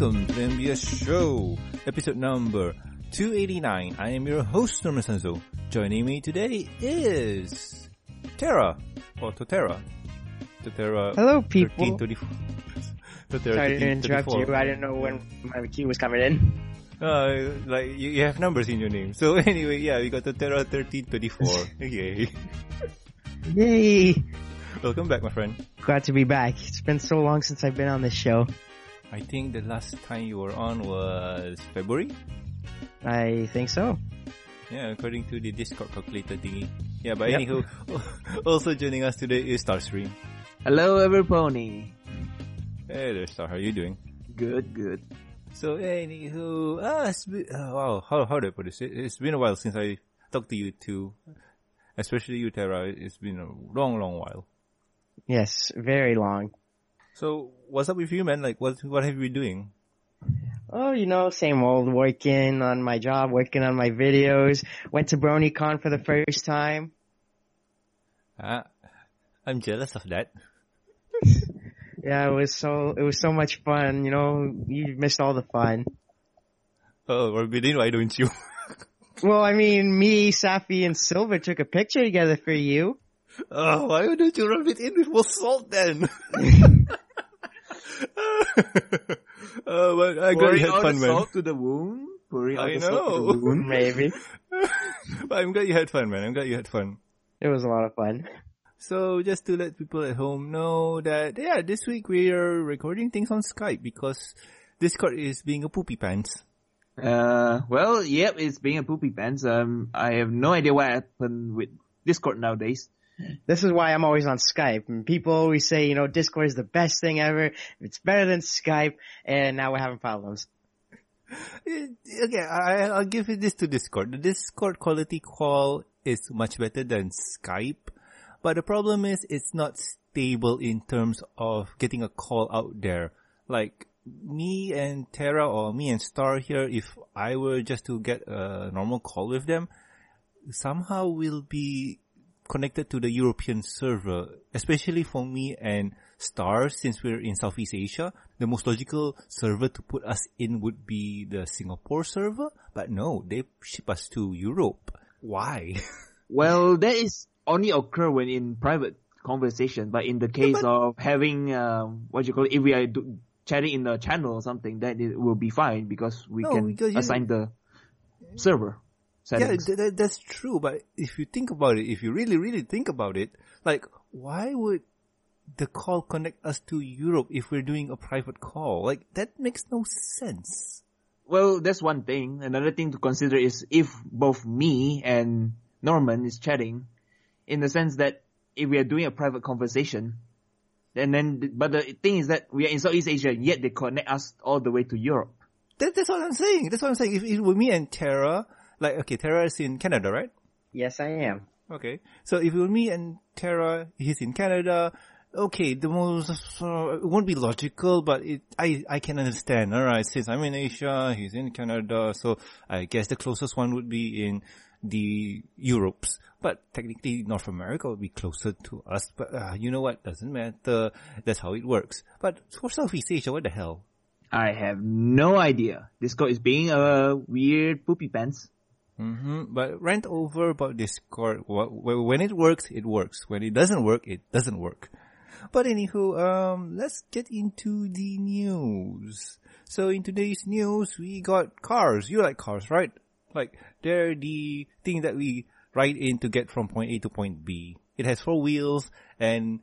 welcome to the MBS Show, episode number 289. I am your host, Norman Sanzo. Joining me today is Terra, or Torterra. Torterra. Hello, people. Sorry to interrupt you. I didn't know when my cue was coming in. You have numbers in your name. So anyway, yeah, we got Torterra1324. Yay! Yay! Welcome back, my friend. Glad to be back. It's been so long since I've been on this show. I think the last time you were on was February? I think so. Yeah, according to the Discord calculator thingy. Yeah, but anywho, also joining us today is StarStream. Hello, everypony. Hey there, Star. How are you doing? Good, good. So anywho, wow, how do I put this? It's been a while since I talked to you two, especially you, Terra. It's been a long, long while. Yes, very long. So, what's up with you, man? Like, what have you been doing? Oh, you know, same old, working on my job, working on my videos. Went to BronyCon for the first time. I'm jealous of that. Yeah, it was so much fun, you know. You missed all the fun. Oh, well, why don't you? Well, I mean, me, Safi, and Silver took a picture together for you. Oh, why wouldn't you rub it in with more salt then? But I glad you had fun, man. Pouring salt to the wound? Maybe. But I'm glad you had fun, man. It was a lot of fun. So just to let people at home know that, yeah, this week we are recording things on Skype because Discord is being a poopy pants. It's being a poopy pants. I have no idea what happened with Discord nowadays. This is why I'm always on Skype. And people always say, you know, Discord is the best thing ever. It's better than Skype. And now we're having problems. Okay, I'll give this to Discord. The Discord quality call is much better than Skype. But the problem is it's not stable in terms of getting a call out there. Like me and Terra or me and Star here, if I were just to get a normal call with them, somehow we'll be connected to the European server, especially for me and Star, since we're in Southeast Asia. The most logical server to put us in would be the Singapore server, but no, they ship us to Europe. Why? Well, that is only occur when in private conversation, but in the case of having, if we are chatting in the channel or something, that it will be fine because we can assign the server. Settings. Yeah, that's true, but if you think about it, if you really, really think about it, like, why would the call connect us to Europe if we're doing a private call? Like, that makes no sense. Well, that's one thing. Another thing to consider is if both me and Norman is chatting, in the sense that if we are doing a private conversation, but the thing is that we are in Southeast Asia, yet they connect us all the way to Europe. That's what I'm saying. If it were me and Terra... Like, okay, Terra is in Canada, right? Yes, I am. Okay. So if you're me and Terra, he's in Canada. Okay, it won't be logical, but I can understand. Alright, since I'm in Asia, he's in Canada, so I guess the closest one would be in the Europes. But technically North America would be closer to us, but you know what? Doesn't matter. That's how it works. But for Southeast Asia, what the hell? I have no idea. Discord is being a weird poopy pants. Mm-hmm. But rant over about Discord. When it works, it works. When it doesn't work, it doesn't work. But anywho, let's get into the news. So in today's news, we got cars. You like cars, right? Like, they're the thing that we ride in to get from point A to point B. It has four wheels and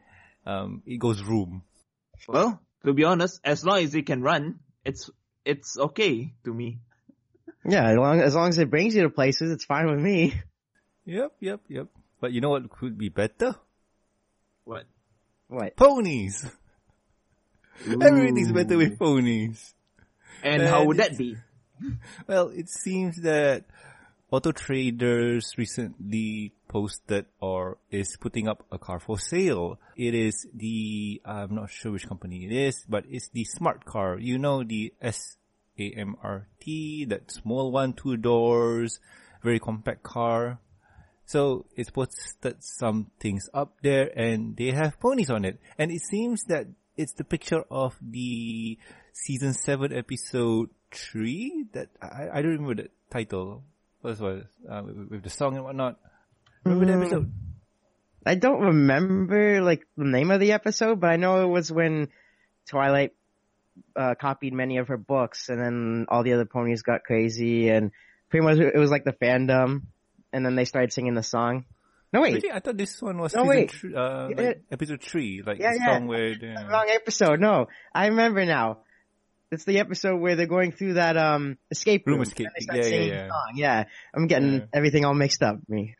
it goes vroom. Well, to be honest, as long as it can run, it's okay to me. Yeah, as long as it brings you to places, it's fine with me. Yep. But you know what could be better? What? Ponies! Ooh. Everything's better with ponies. And how would that be? Well, it seems that Auto Traders recently posted or is putting up a car for sale. It is the, I'm not sure which company it is, but it's the Smart Car. You know, the SAMRT, that small one, 2 doors, very compact car. So it's posted some things up there and they have ponies on it. And it seems that it's the picture of the Season 7, Episode 3? That I don't remember the title. What was it? With the song and whatnot. Remember the episode? I don't remember, like, the name of the episode, but I know it was when Twilight copied many of her books, and then all the other ponies got crazy, and pretty much it was like the fandom, and then they started singing the song. No, wait. Really? I thought this one was episode 3, like the song where... Yeah. Wrong episode, no. I remember now. It's the episode where they're going through that escape room. Yeah. Song. Yeah, I'm getting everything all mixed up. Me.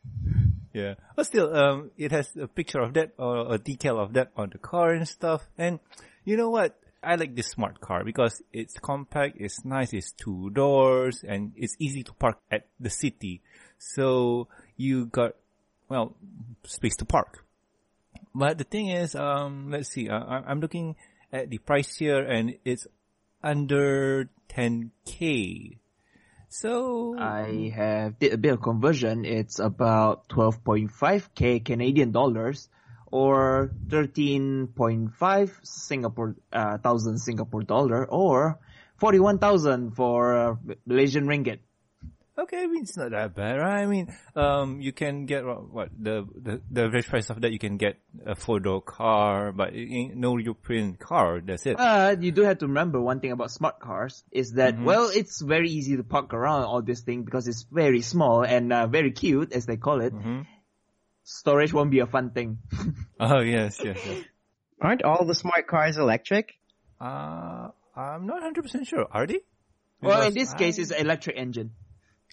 Yeah, but still, it has a picture of that or a decal of that on the car and stuff. And you know what? I like this smart car because it's compact, it's nice, it's two doors, and it's easy to park at the city. So you got, well, space to park. But the thing is, let's see, I'm looking at the price here, and it's under 10K. So I have did a bit of conversion. It's about 12.5K Canadian dollars or 13.5 thousand Singapore dollar or 41,000 for Malaysian ringgit. Okay, I mean, it's not that bad, right? I mean, you can get the average price of that. You can get a 4-door car, but it ain't no European car. That's it. You do have to remember one thing about smart cars is that it's very easy to park around all this thing because it's very small and very cute, as they call it. Mm-hmm. Storage won't be a fun thing. Oh yes. Aren't all the smart cars electric? I'm not 100% sure. Are they? Because well, in this case, it's an electric engine.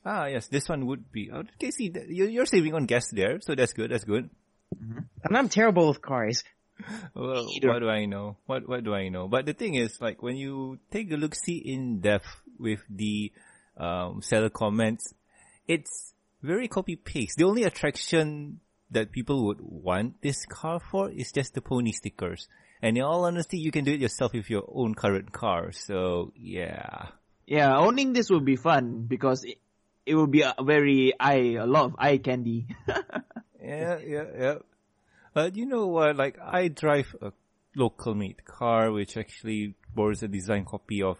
Ah, yes, this one would be. Okay, see, you're saving on gas there, so that's good, that's good. Mm-hmm. And I'm terrible with cars. Well, what do I know? What do I know? But the thing is, like, when you take a look-see in depth with the seller comments, it's very copy-paste. The only attraction that people would want this car for is just the pony stickers. And in all honesty, you can do it yourself with your own current car, so yeah. Yeah, owning this would be fun because it will be a lot of eye candy. Yeah. But you know what? Like, I drive a local made car, which actually borrows a design copy of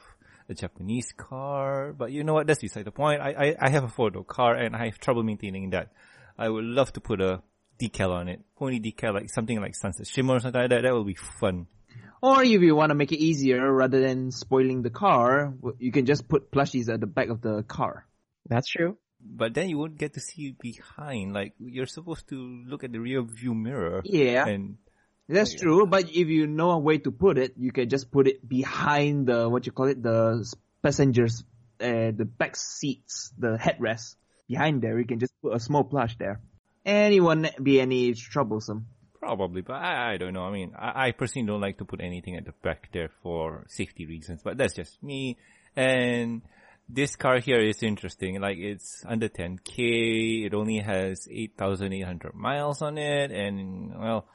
a Japanese car. But you know what? That's beside the point. I have a 4-door car, and I have trouble maintaining that. I would love to put a decal on it, pony decal, like something like Sunset Shimmer or something like that. That would be fun. Or if you want to make it easier, rather than spoiling the car, you can just put plushies at the back of the car. That's true. But then you won't get to see behind. Like, you're supposed to look at the rear view mirror. Yeah. That's true. But if you know a way to put it, you can just put it behind the passengers, the back seats, the headrest. Behind there, you can just put a small plush there. And it won't be any troublesome. Probably, but I don't know. I mean, I personally don't like to put anything at the back there for safety reasons. But that's just me. And this car here is interesting. Like, it's under 10K. It only has 8,800 miles on it. And, well,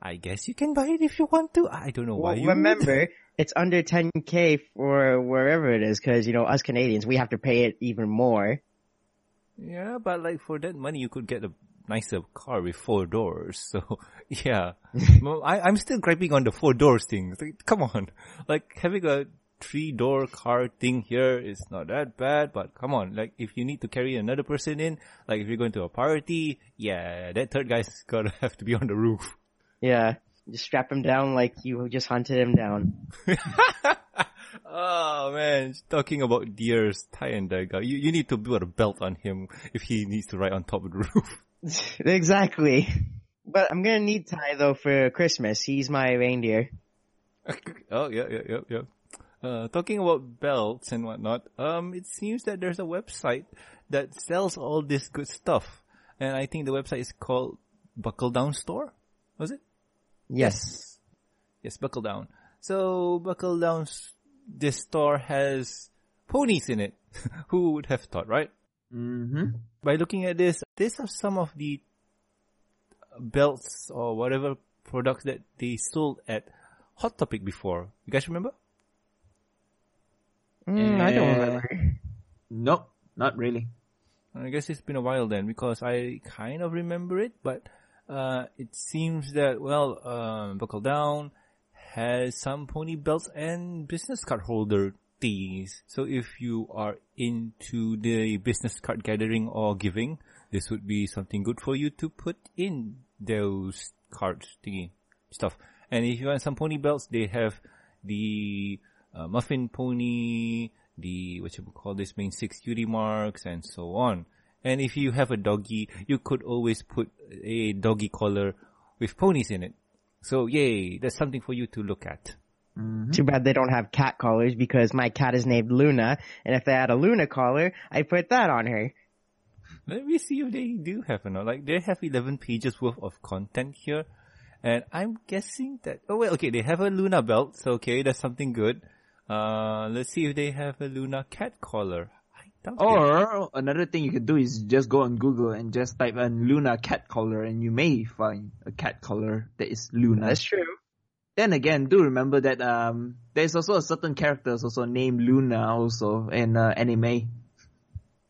I guess you can buy it if you want to. I don't know why you remember, it's under 10K for wherever it is. Because, you know, us Canadians, we have to pay it even more. Yeah, but, like, for that money, you could get a nicer car with 4 doors. So, yeah. I'm still griping on the 4-doors thing. Like, come on. Like, having a 3-door car thing here is not that bad, but come on, like, if you need to carry another person in, like if you're going to a party, yeah, that third guy's gotta have to be on the roof. Yeah, just strap him down like you just hunted him down. Oh man, talking about deers, Ty and Daiga, you need to put a belt on him if he needs to ride on top of the roof. Exactly. But I'm gonna need Ty though for Christmas. He's my reindeer. Oh yeah. Talking about belts and whatnot, it seems that there's a website that sells all this good stuff. And I think the website is called Buckle Down Store? Was it? Yes, Buckle Down. So, Buckle Down, this store has ponies in it. Who would have thought, right? Mm-hmm. By looking at this, these are some of the belts or whatever products that they sold at Hot Topic before. You guys remember? I don't remember. Nope, not really. I guess it's been a while then, because I kind of remember it, but it seems that, well, Buckle Down has some pony belts and business card holder tees. So if you are into the business card gathering or giving, this would be something good for you to put in those cards thingy stuff. And if you want some pony belts, they have the muffin pony, the what you call this main six cutie marks, and so on. And if you have a doggy, you could always put a doggy collar with ponies in it. So yay, that's something for you to look at. Mm-hmm. Too bad they don't have cat collars, because my cat is named Luna, and if they had a Luna collar, I'd put that on her. Let me see if they do have or not. Like, they have 11 pages worth of content here. And I'm guessing that... Oh, well, okay, they have a Luna belt. So, okay, that's something good. Let's see if they have a Luna cat collar. I doubt or, another thing you could do is just go on Google and just type in Luna cat collar, and you may find a cat collar that is Luna. That's true. Then again, do remember that there's also a certain character also named Luna also in anime.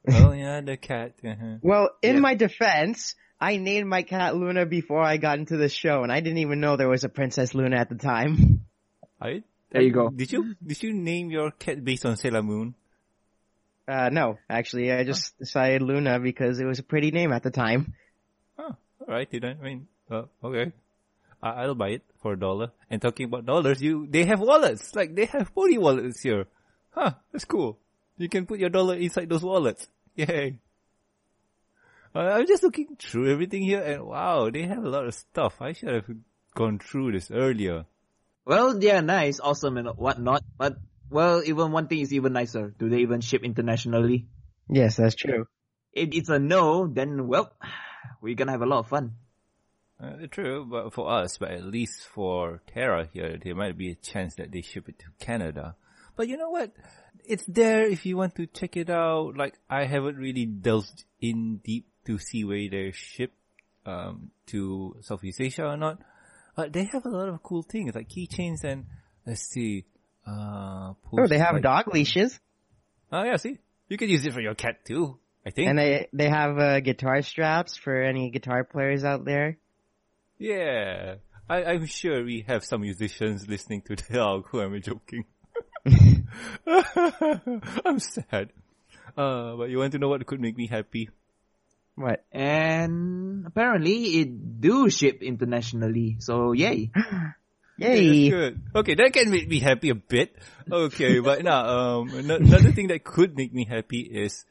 Oh, yeah, the cat. Uh-huh. Well, in my defense... I named my cat Luna before I got into the show, and I didn't even know there was a Princess Luna at the time. There you go. Did you name your cat based on Sailor Moon? No, actually. I just decided Luna because it was a pretty name at the time. Oh, alright. Okay. I'll buy it for $1. And talking about dollars, they have wallets. Like, they have body wallets here. Huh, that's cool. You can put your dollar inside those wallets. Yay. I'm just looking through everything here, and wow, they have a lot of stuff. I should have gone through this earlier. Well, they are nice, awesome, and whatnot. But, well, even one thing is even nicer. Do they even ship internationally? Yes, that's true. If it's a no, then, well, we're gonna have a lot of fun. True, but for us, but at least for Terra here, there might be a chance that they ship it to Canada. But you know what? It's there if you want to check it out. Like, I haven't really delved in deep to see where they're shipped to Southeast Asia or not. But they have a lot of cool things like keychains and, let's see. They have dog leashes. Oh, yeah, see? You can use it for your cat too, I think. And they have guitar straps for any guitar players out there. Yeah. I'm sure we have some musicians listening to the dog. Who am I joking? I'm sad. But you want to know what could make me happy? What? And apparently it do ship internationally, so yay. Yay. Yeah, that's good. Okay, that can make me happy a bit. Okay, but now, another thing that could make me happy is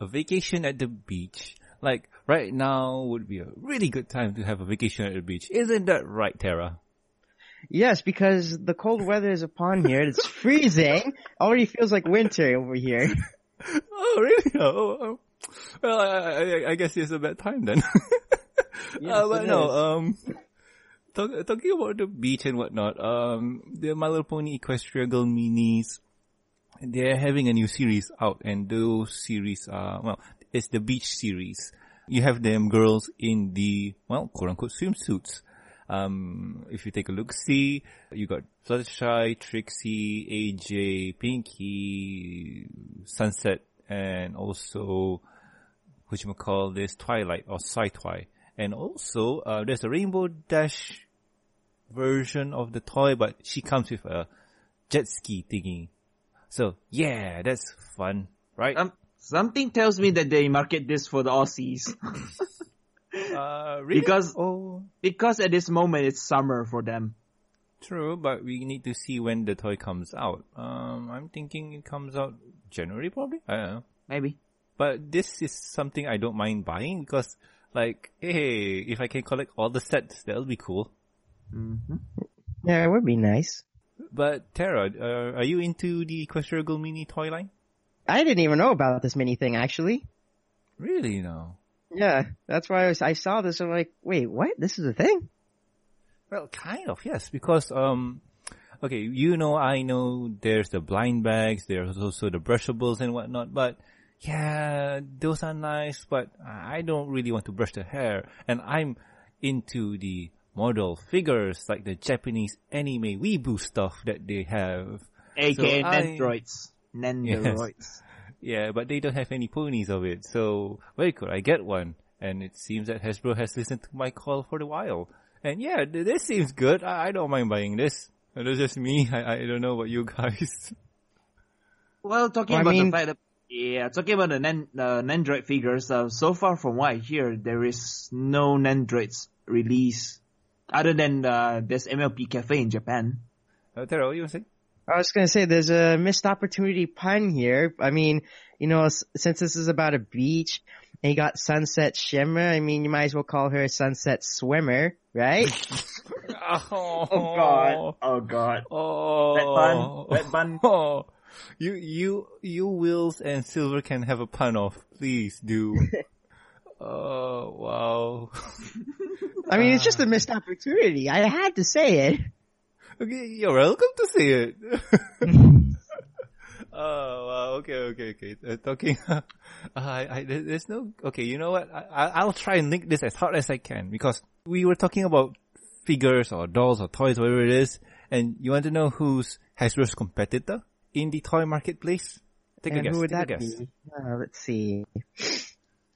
a vacation at the beach. Like, right now would be a really good time to have a vacation at the beach. Isn't that right, Tara? Yes, because the cold weather is upon here. It's freezing. Already feels like winter over here. Oh, really? Oh. Well, I guess it's a bad time then. Yes, but no, talking about the beach and whatnot, the My Little Pony Equestria Girl Minis, they're having a new series out, and those series are, well, it's the beach series. You have them girls in the, well, quote-unquote swimsuits. If you take a look, see, you got Fluttershy, Trixie, AJ, Pinkie, Sunset, and also, whatchamacallit, Twilight or Sci-Twi. And also, there's a Rainbow Dash version of the toy, but she comes with a jet ski thingy. So, yeah, that's fun, right? Something tells me that they market this for the Aussies. Really? Because at this moment it's summer for them. True, but we need to see when the toy comes out. I'm thinking it comes out January probably? I don't know. Maybe. But this is something I don't mind buying because, like, hey, if I can collect all the sets, that'll be cool. Mm-hmm. Yeah, it would be nice. But, Tara, are you into the Equestria Girl Mini toy line? I didn't even know about this mini thing, actually. Really? No. Yeah, that's why I saw this and I'm like, wait, what? This is a thing? Well, kind of, yes, because, okay, I know there's the blind bags, there's also the brushables and whatnot, but yeah, those are nice, but I don't really want to brush the hair, and I'm into the model figures, like the Japanese anime weeboo stuff that they have. AKA Nendoroids. Yes. Yeah, but they don't have any ponies of it, so where could I get one? And it seems that Hasbro has listened to my call for a while. And yeah, this seems good. I don't mind buying this. It was just me. I don't know about you guys. Well, talking about the Nendoroid figures, so far from what I hear, there is no Nendoroids release other than this MLP Cafe in Japan. Taro, what do you want to say? I was going to say, there's a missed opportunity pun here. I mean, you know, since this is about a beach and you got Sunset Shimmer, I mean, you might as well call her Sunset Swimmer, right? Oh, God. Oh. That bun. Oh. You Wills and Silver can have a pun off. Please do. Oh, wow. I mean, it's just a missed opportunity. I had to say it. Okay, you're welcome to see it. Oh, wow. Okay. There's no... Okay, you know what? I'll try and link this as hard as I can, because we were talking about figures or dolls or toys, whatever it is, and you want to know who's Hasbro's competitor in the toy marketplace? Take a guess. Let's see.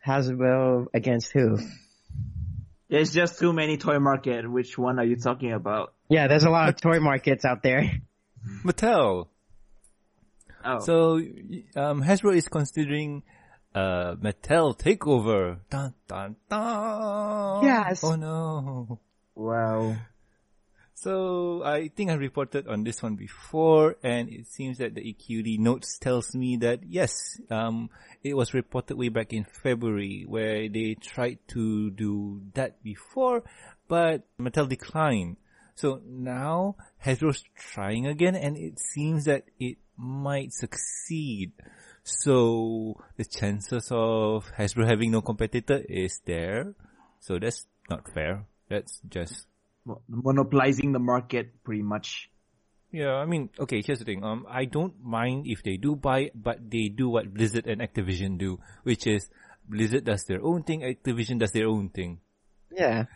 Hasbro against who? There's just too many toy market. Which one are you talking about? Yeah, there's a lot of toy markets out there. Mattel. Oh. So, Hasbro is considering Mattel takeover. Dun, dun, dun. Yes. Oh no. Wow. So, I think I reported on this one before, and it seems that the EQD notes tells me that, yes, it was reported way back in February, where they tried to do that before, but Mattel declined. So now, Hasbro's trying again, and it seems that it might succeed. So, the chances of Hasbro having no competitor is there. So that's not fair. That's just... monopolizing the market, pretty much. Yeah, I mean, okay, here's the thing. I don't mind if they do buy, but they do what Blizzard and Activision do, which is Blizzard does their own thing, Activision does their own thing. Yeah.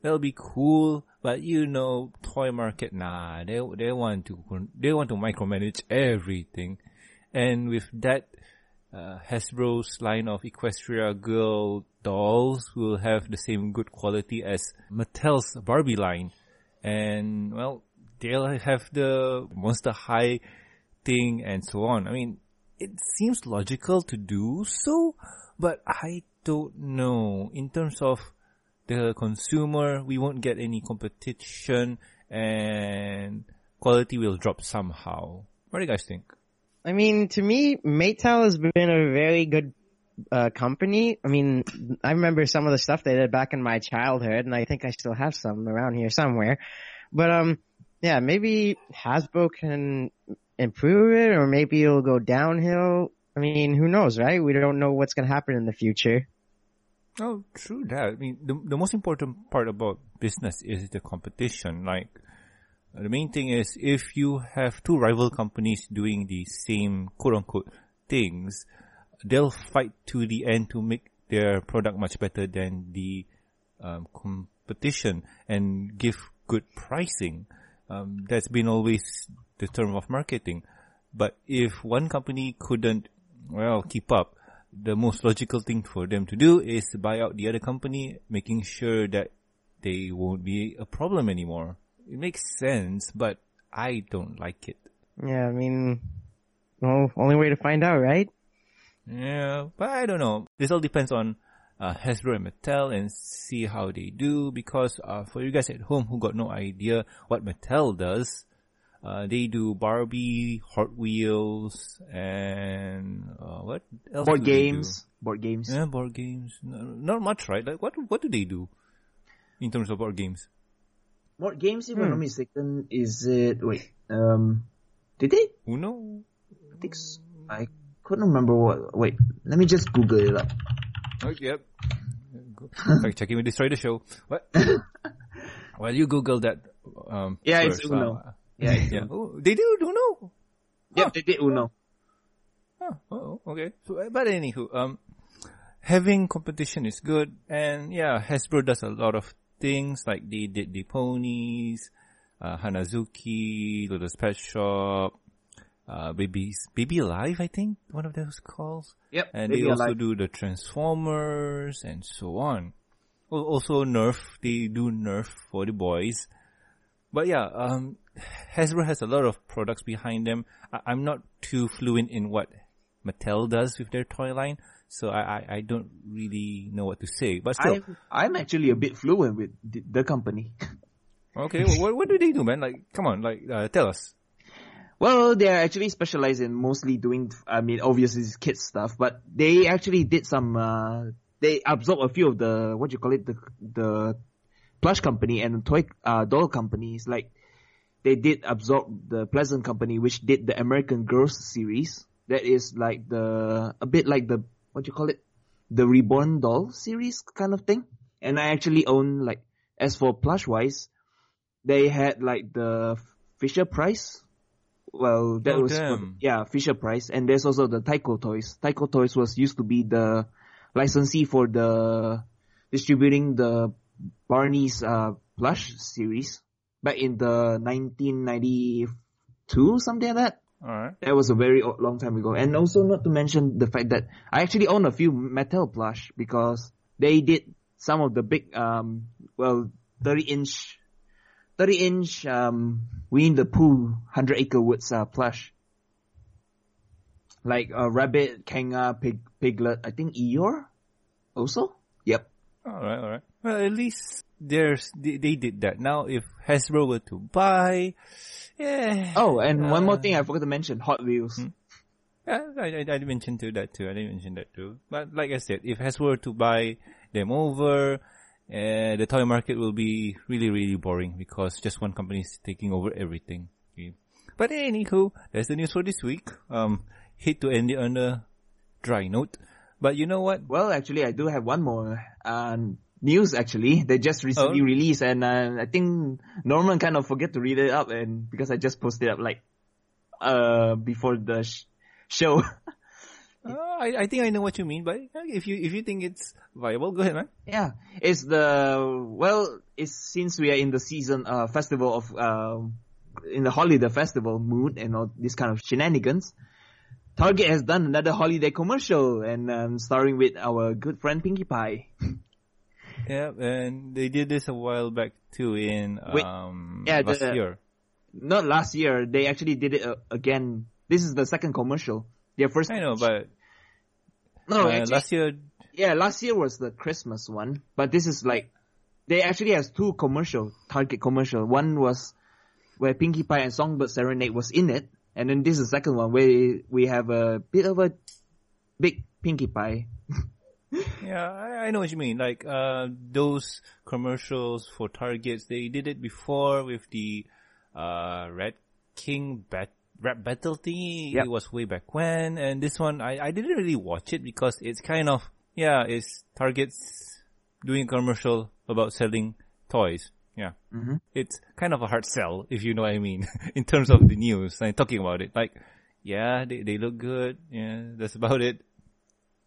That'll be cool, but you know, toy market, nah, they want to micromanage everything. And with that, Hasbro's line of Equestria Girl dolls will have the same good quality as Mattel's Barbie line. And, well, they'll have the Monster High thing and so on. I mean, it seems logical to do so, but I don't know. In terms of the consumer, we won't get any competition and quality will drop somehow. What do you guys think? I mean, to me, Mattel has been a very good company. I mean, I remember some of the stuff they did back in my childhood, and I think I still have some around here somewhere. But, yeah, maybe Hasbro can improve it, or maybe it'll go downhill. I mean, who knows, right? We don't know what's going to happen in the future. Oh, true that. I mean, the most important part about business is the competition. Like, the main thing is, if you have two rival companies doing the same quote-unquote things, they'll fight to the end to make their product much better than the competition and give good pricing. That's been always the term of marketing. But if one company couldn't, well, keep up, the most logical thing for them to do is buy out the other company, making sure that they won't be a problem anymore. It makes sense, but I don't like it. Yeah, I mean, well, only way to find out, right? Yeah, but I don't know. This all depends on Hasbro and Mattel and see how they do, because for you guys at home who got no idea what Mattel does, they do Barbie, Hot Wheels, and what else? Board games. Yeah, board games. Not much, right? Like, what do they do in terms of board games? Board games, if I'm not mistaken, is it... Wait, did they? Uno? I think so. I couldn't remember what... Wait, let me just Google it up. Oh, yep. Sorry, checking we destroy the show. What? Well, you Google that yeah, first. It's Uno. Yeah, it's Uno. Oh, they do Uno? Yep, huh. They did Uno. Huh. Oh, okay. So, but anywho, having competition is good, and yeah, Hasbro does a lot of things, like they did the ponies, Hanazuki, Little Pet Shop, Baby Alive, I think one of those calls. Yep. And Baby they also Alive. Do the Transformers and so on. Also Nerf, they do Nerf for the boys. But yeah, Hasbro has a lot of products behind them. I'm not too fluent in what Mattel does with their toy line, so I don't really know what to say. But still, I'm actually a bit fluent with the company. Okay, well, what do they do, man? Like, come on, like, tell us. Well, they are actually specialized in mostly doing, I mean, obviously it's kids stuff, but they actually did some, they absorbed a few of the, what do you call it, the plush company and toy, doll companies. Like, they did absorb the Pleasant Company, which did the American Girls series. That is like a bit like the, what do you call it, the Reborn Doll series kind of thing. And I actually own, like, as for plush-wise, they had like the Fisher-Price. Well, that was, yeah, Fisher-Price. And there's also the Tyco Toys. Tyco Toys used to be the licensee for the distributing the Barney's plush series back in the 1992, something like that. All right. That was a very long time ago. And also not to mention the fact that I actually own a few Mattel plush because they did some of the big, 30-inch Winnie the Pooh 100 Acre Woods plush. Like rabbit, Kanga, Piglet, I think Eeyore also? Yep. Alright. Well, at least they did that. Now, if Hasbro were to buy... Yeah. Oh, and one more thing I forgot to mention, Hot Wheels. Yeah, I mentioned that too. But like I said, if Hasbro were to buy them over... the toy market will be really, really boring because just one company is taking over everything. Okay. But anywho, that's the news for this week. Hate to end it on a dry note, but you know what? Well, actually, I do have one more news. Actually, they just recently released, and I think Norman kind of forget to read it up, and because I just posted up like before the show. I think I know what you mean, but if you think it's viable, go ahead, man. Yeah, it's since we are in the season festival of in the holiday festival mood and all this kind of shenanigans, Target has done another holiday commercial and starring with our good friend Pinkie Pie. Yeah, and they did this a while back too in last year. Not last year, they actually did it again. This is the second commercial. Their first. I know, but. No, actually, last year... Yeah, last year was the Christmas one. But this is like... They actually has two Target commercial. One was where Pinkie Pie and Songbird Serenade was in it. And then this is the second one where we have a bit of a big Pinkie Pie. Yeah, I know what you mean. Like, those commercials for Targets, they did it before with the Red King Rap battle thingy. Yep. It was way back when, and this one I didn't really watch it because it's kind of it's Target's doing a commercial about selling toys. Yeah, It's kind of a hard sell if you know what I mean in terms of the news. I'm talking about it like they look good. Yeah, that's about it.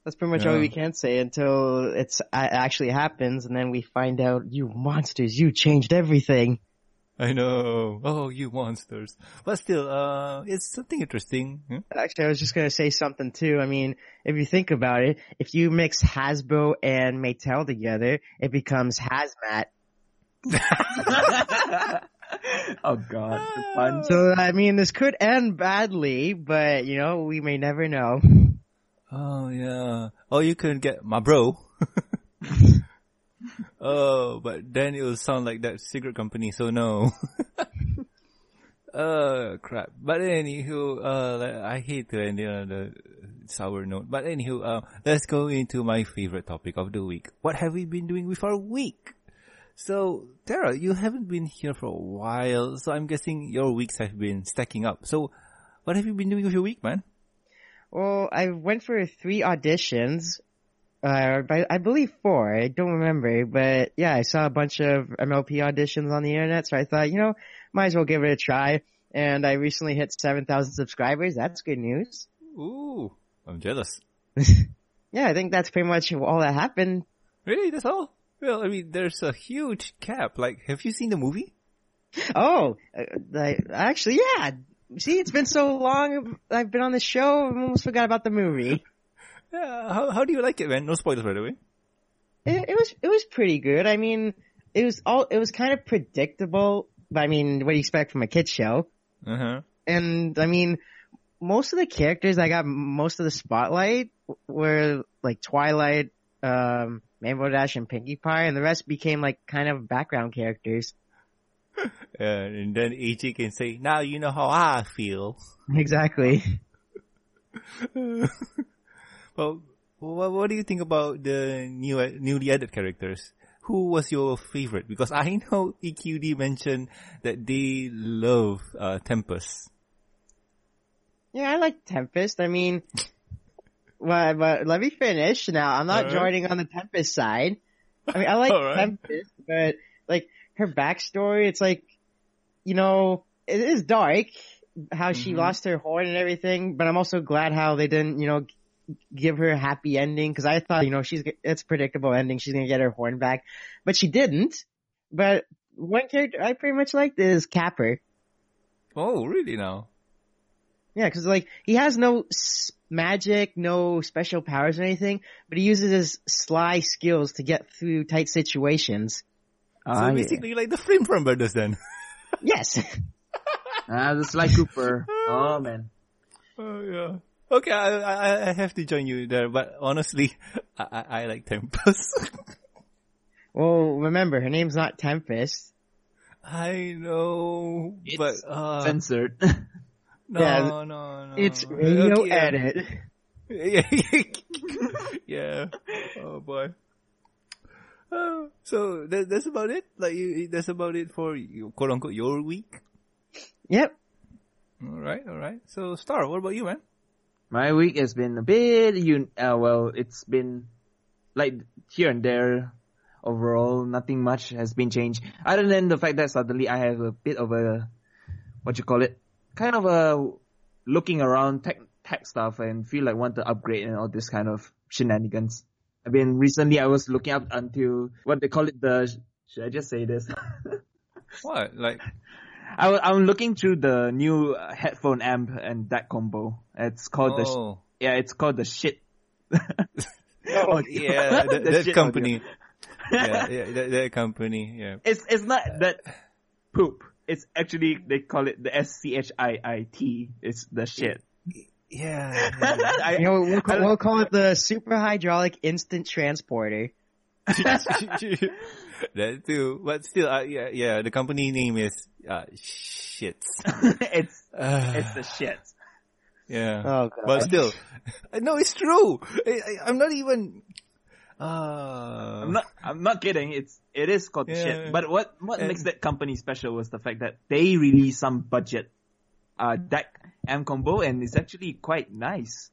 That's pretty much all we can say until it actually happens, and then we find out you monsters, you changed everything. I know. Oh, you monsters. But still, it's something interesting. Hmm? Actually, I was just going to say something too. I mean, if you think about it, if you mix Hasbro and Mattel together, it becomes Hazmat. Oh, God. Fun. So, I mean, this could end badly, but, we may never know. Oh, yeah. Oh, you couldn't get my bro. Oh, but then it will sound like that cigarette company, so no. Crap. But anywho, I hate to end it on the sour note. But anywho, let's go into my favorite topic of the week. What have we been doing with our week? So, Tara, you haven't been here for a while, so I'm guessing your weeks have been stacking up. So, what have you been doing with your week, man? Well, I went for 3 auditions. I believe 4. I don't remember, but yeah, I saw a bunch of MLP auditions on the internet, so I thought, might as well give it a try. And I recently hit 7,000 subscribers. That's good news. Ooh, I'm jealous. Yeah, I think that's pretty much all that happened. Really? That's all? Well, I mean, there's a huge cap. Like, have you seen the movie? Oh, actually, yeah. See, it's been so long. I've been on the show. I almost forgot about the movie. Yeah, how do you like it, man? No spoilers, by the way. It was pretty good. I mean, it was kind of predictable I mean, what do you expect from a kids show? Uh-huh. And I mean, most of the characters that got most of the spotlight were like Twilight, Rainbow Dash, and Pinkie Pie, and the rest became like kind of background characters. And then Ichi can say, "Now you know how I feel." Exactly. Well, what do you think about the newly added characters? Who was your favorite? Because I know EQD mentioned that they love Tempest. Yeah, I like Tempest. I mean, but let me finish now. I'm not joining on the Tempest side. I mean, I like Tempest, but like her backstory, it's like, you know, it is dark how she lost her horn and everything, but I'm also glad how they didn't, you know, give her a happy ending, because I thought, you know, it's a predictable ending, she's gonna get her horn back, but she didn't. But one character I pretty much liked is Capper. Oh, really now? Yeah, because like he has no magic, no special powers or anything, but he uses his sly skills to get through tight situations. So basically, you like the Flamethrower Brothers then? Yes. The Sly Cooper. Oh man. Oh yeah. Okay, I have to join you there, but honestly, I like Tempest. Well, remember, her name's not Tempest. I know, it's but censored. No, yeah, no. It's no edit. Yeah. Oh boy. So that's about it. Like, that's about it for "quote unquote" your week. Yep. All right. So, Star, what about you, man? My week has been a bit, it's been like here and there. Overall, nothing much has been changed. Other than the fact that suddenly I have a bit of a, kind of a looking around tech stuff and feel like want to upgrade and all this kind of shenanigans. I mean, recently I was looking up until, should I just say this? What? Like? I'm looking through the new headphone amp and that combo. It's called it's called the Schiit. Yeah, that company. That company. Yeah. It's not that poop. It's actually, they call it the SCHIIT. It's the Schiit. Yeah. We'll call it the Super Hydraulic Instant Transporter. That too, but still, the company name is Shits. It's the Shits. Yeah, oh, God. But still, no, it's true. I'm not even. I'm not kidding. It is called Shit. But what makes that company special was the fact that they released some budget DAC M combo, and it's actually quite nice.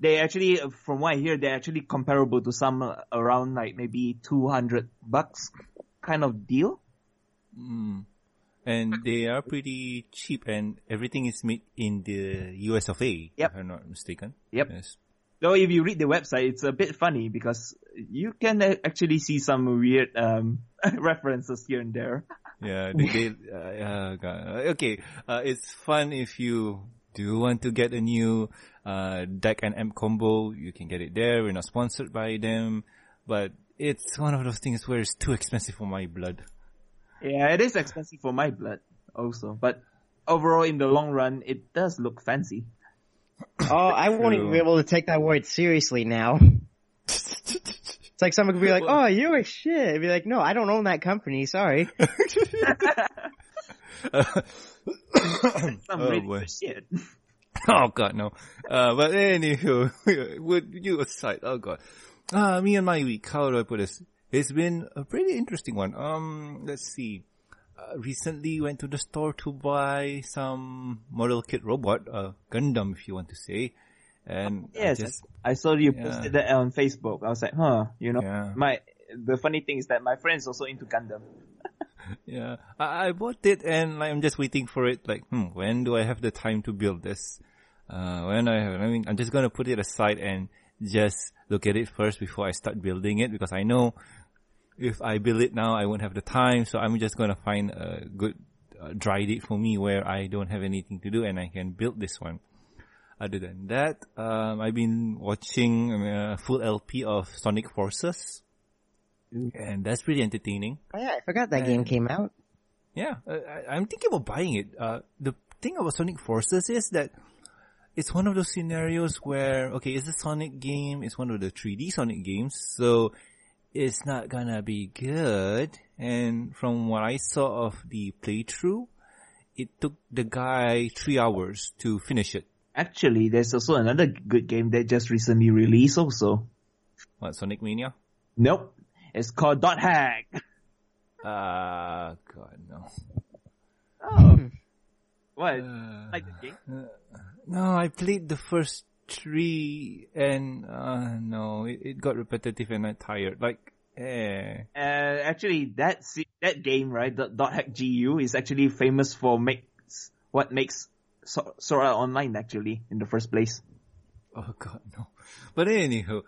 They actually, from what I hear, they're actually comparable to some around like maybe $200 kind of deal. Mm. And they are pretty cheap, and everything is made in the US of A, if I'm not mistaken. Yep. Yes. Though if you read the website, it's a bit funny because you can actually see some weird references here and there. Yeah. Okay. It's fun if you do want to get a new DAC and amp combo. You can get it there. We're not sponsored by them, but it's one of those things where it's too expensive for my blood. Yeah, it is expensive for my blood also, but overall in the long run, it does look fancy. I won't even be able to take that word seriously now. It's like someone could be like, "Oh, you're a shit." It'd be like, "No, I don't own that company. Sorry." Shit. Oh God, no. But anywho, would you aside? Oh God. Me and my week. How do I put this? It's been a pretty interesting one. Let's see. Recently went to the store to buy some model kit robot, Gundam, if you want to say. And yes, I saw you posted that on Facebook. I was like, The funny thing is that my friend's also into Gundam. Yeah, I bought it and I'm just waiting for it. Like, when do I have the time to build this? I'm just gonna put it aside and just look at it first before I start building it, because I know if I build it now, I won't have the time. So I'm just gonna find a good dry date for me where I don't have anything to do and I can build this one. Other than that, I've been watching a full LP of Sonic Forces. And that's pretty entertaining. Oh yeah, I forgot that game came out. Yeah, I'm thinking about buying it. The thing about Sonic Forces is that it's one of those scenarios where, okay, it's a Sonic game, it's one of the 3D Sonic games, so it's not gonna be good. And from what I saw of the playthrough, it took the guy 3 hours to finish it. Actually, there's also another good game that just recently released also. What, Sonic Mania? Nope. It's called Dot Hack. God, no. Oh. What? Like the game? No, I played the first 3 and, no, it got repetitive and I tired. Like, eh. Actually, that game, right, Dot Hack GU, is actually famous for what makes Sora Online, actually, in the first place. Oh god, no. But anywho,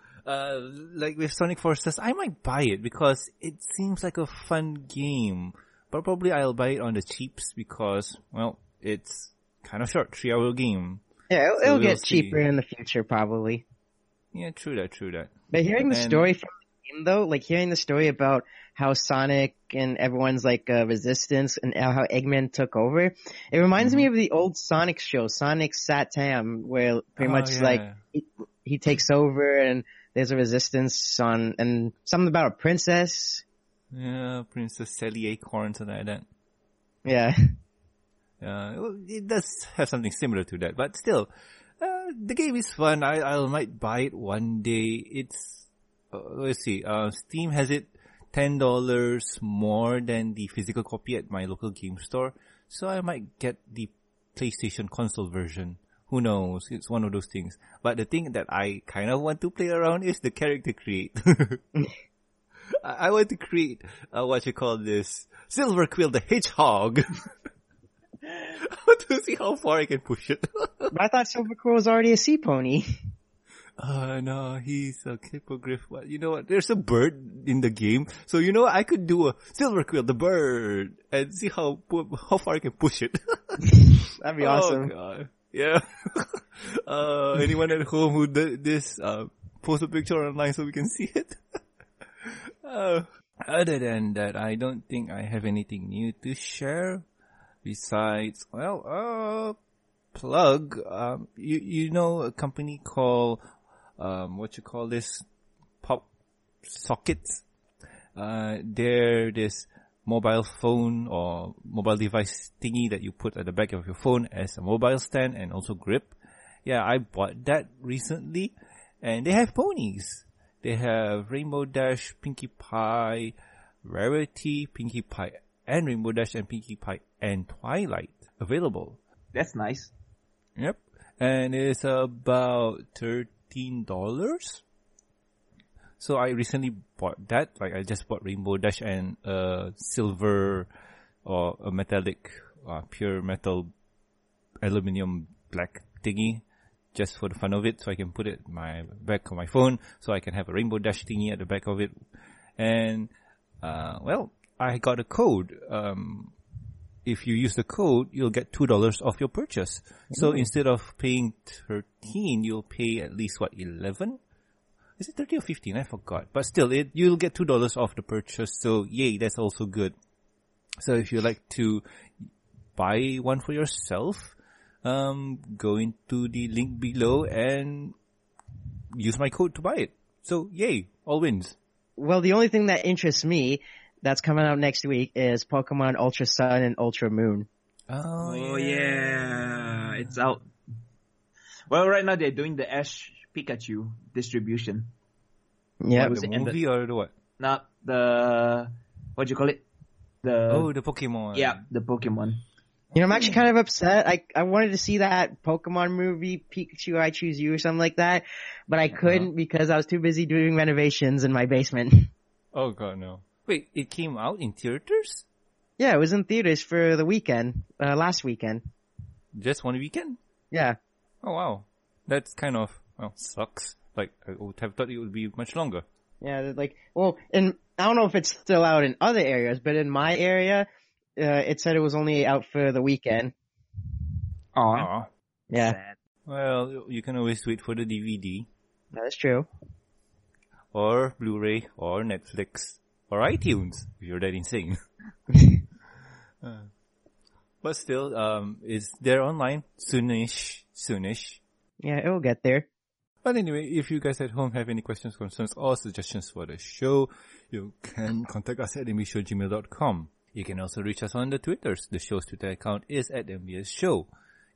like with Sonic Forces, I might buy it because it seems like a fun game. But probably I'll buy it on the cheaps because, well, it's kind of short, 3 hour game. Yeah, it'll get cheaper in the future, probably. Yeah, true that. But hearing the story from the game, though, like hearing the story about how Sonic and everyone's like resistance and how Eggman took over, it reminds me of the old Sonic show, Sonic SatAM, where pretty much like he takes over and there's a resistance and something about a princess. Yeah, Princess Sally Acorns and like that. Yeah. It does have something similar to that, but still, the game is fun. I might buy it one day. It's, let's see, Steam has it $10 more than the physical copy at my local game store, so I might get the PlayStation console version. Who knows? It's one of those things. But the thing that I kind of want to play around is the character create. I want to create, what you call this, Silver Quill the Hedgehog. I want to see how far I can push it. But I thought Silver Quill was already a sea pony. No, he's a hippogriff. But you know what? There's a bird in the game. So you know what? I could do a Silver Quill, the bird, and see how far I can push it. That'd be awesome. God. Yeah. Anyone at home who did this, post a picture online so we can see it. Other than that, I don't think I have anything new to share. Besides, well, plug, you know a company called, PopSockets? They're this mobile phone or mobile device thingy that you put at the back of your phone as a mobile stand and also grip. Yeah, I bought that recently and they have ponies. They have Rainbow Dash, Pinkie Pie, Rarity, Pinkie Pie and Rainbow Dash and Pinkie Pie and Twilight available. That's nice. Yep. And it's about $13. So I recently bought that. Like I just bought Rainbow Dash and silver or a metallic, pure metal aluminium black thingy just for the fun of it. So I can put it in my back of my phone so I can have a Rainbow Dash thingy at the back of it. And, well, I got a code. If you use the code, you'll get $2 off your purchase. Mm-hmm. So instead of paying 13, you'll pay at least 11? Is it 13 or 15? I forgot. But still, you'll get $2 off the purchase. So yay, that's also good. So if you like to buy one for yourself, go into the link below and use my code to buy it. So yay, all wins. Well, the only thing that interests me that's coming out next week is Pokemon Ultra Sun and Ultra Moon. Oh yeah. It's out. Well, right now they're doing the Ash Pikachu distribution. Yeah, the movie or the what? No, the... What do you call it? The Pokemon. Yeah, the Pokemon. You know, I'm actually kind of upset. I wanted to see that Pokemon movie, Pikachu, I Choose You or something like that, but I couldn't because I was too busy doing renovations in my basement. Oh god, no. Wait, it came out in theaters? Yeah, it was in theaters for the weekend, last weekend. Just one weekend? Yeah. Oh wow, that's kind of sucks. Like I would have thought it would be much longer. Yeah, I don't know if it's still out in other areas, but in my area, it said it was only out for the weekend. Aww. Yeah. Sad. Well, you can always wait for the DVD. That's true. Or Blu-ray or Netflix. Or iTunes, if you're that insane. But still, it's there online soonish. Yeah, it will get there. But anyway, if you guys at home have any questions, concerns, or suggestions for the show, you can contact us at mbshow@gmail.com. You can also reach us on the Twitters. The show's Twitter account is at MBS Show.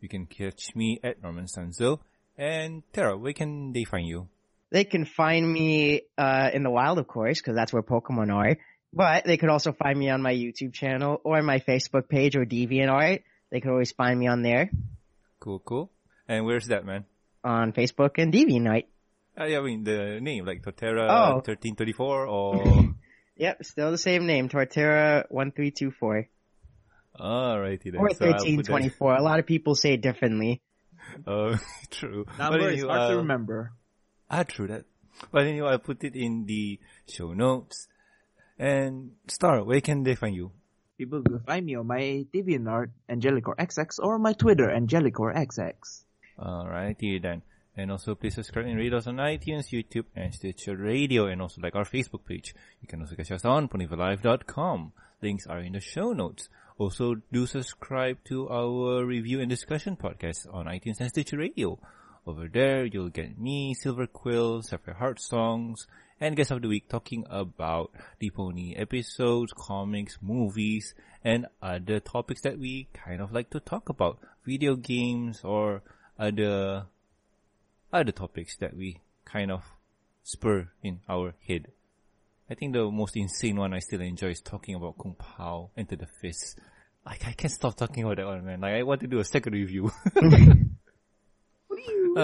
You can catch me at Norman Sanzo. And Tara, where can they find you? They can find me in the wild, of course, because that's where Pokemon are. But they could also find me on my YouTube channel or my Facebook page or DeviantArt. They could always find me on there. Cool. And where's that, man? On Facebook and DeviantArt. I mean, the name, like Torterra1324 or... Yep, still the same name, Torterra1324. Alrighty then. Or 1324. A lot of people say it differently. Oh, true. Number is hard to remember. True that. But anyway, I'll put it in the show notes. And Star, where can they find you? People can find me on my DeviantArt, AngelicorXX, or my Twitter, AngelicorXX. Alrighty then. And also please subscribe and rate us on iTunes, YouTube, and Stitcher Radio, and also like our Facebook page. You can also catch us on PonyValive.com. Links are in the show notes. Also do subscribe to our review and discussion podcast on iTunes and Stitcher Radio. Over there you'll get me, Silver Quill, Sapphire Heart Songs, and guest of the week talking about the Pony episodes, comics, movies, and other topics that we kind of like to talk about. Video games or other topics that we kind of spur in our head. I think the most insane one I still enjoy is talking about Kung Pao Enter the Fist. Like, I can't stop talking about that one, man. Like, I want to do a second review. What do you?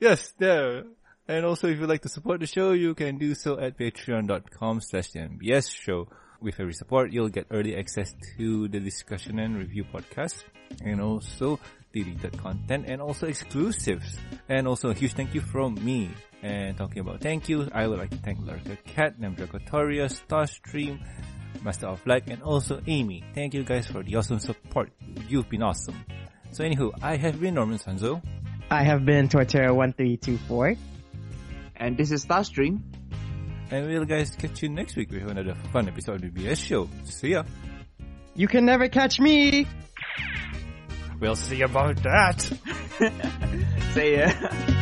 Yes, there. And also, if you'd like to support the show, you can do so at patreon.com/MBS show. With every support, you'll get early access to the discussion and review podcast, and also deleted content, and also exclusives. And also a huge thank you from me. And talking about thank yous, I would like to thank Larka Cat, Namjokotoria, StarStream, Master of Light, and also Amy. Thank you guys for the awesome support. You've been awesome. So anywho, I have been Norman Sanzo. I have been Torterra1324. And this is StarStream. And we'll guys catch you next week with another fun episode of the BS Show. See ya. You can never catch me. We'll see about that. See ya.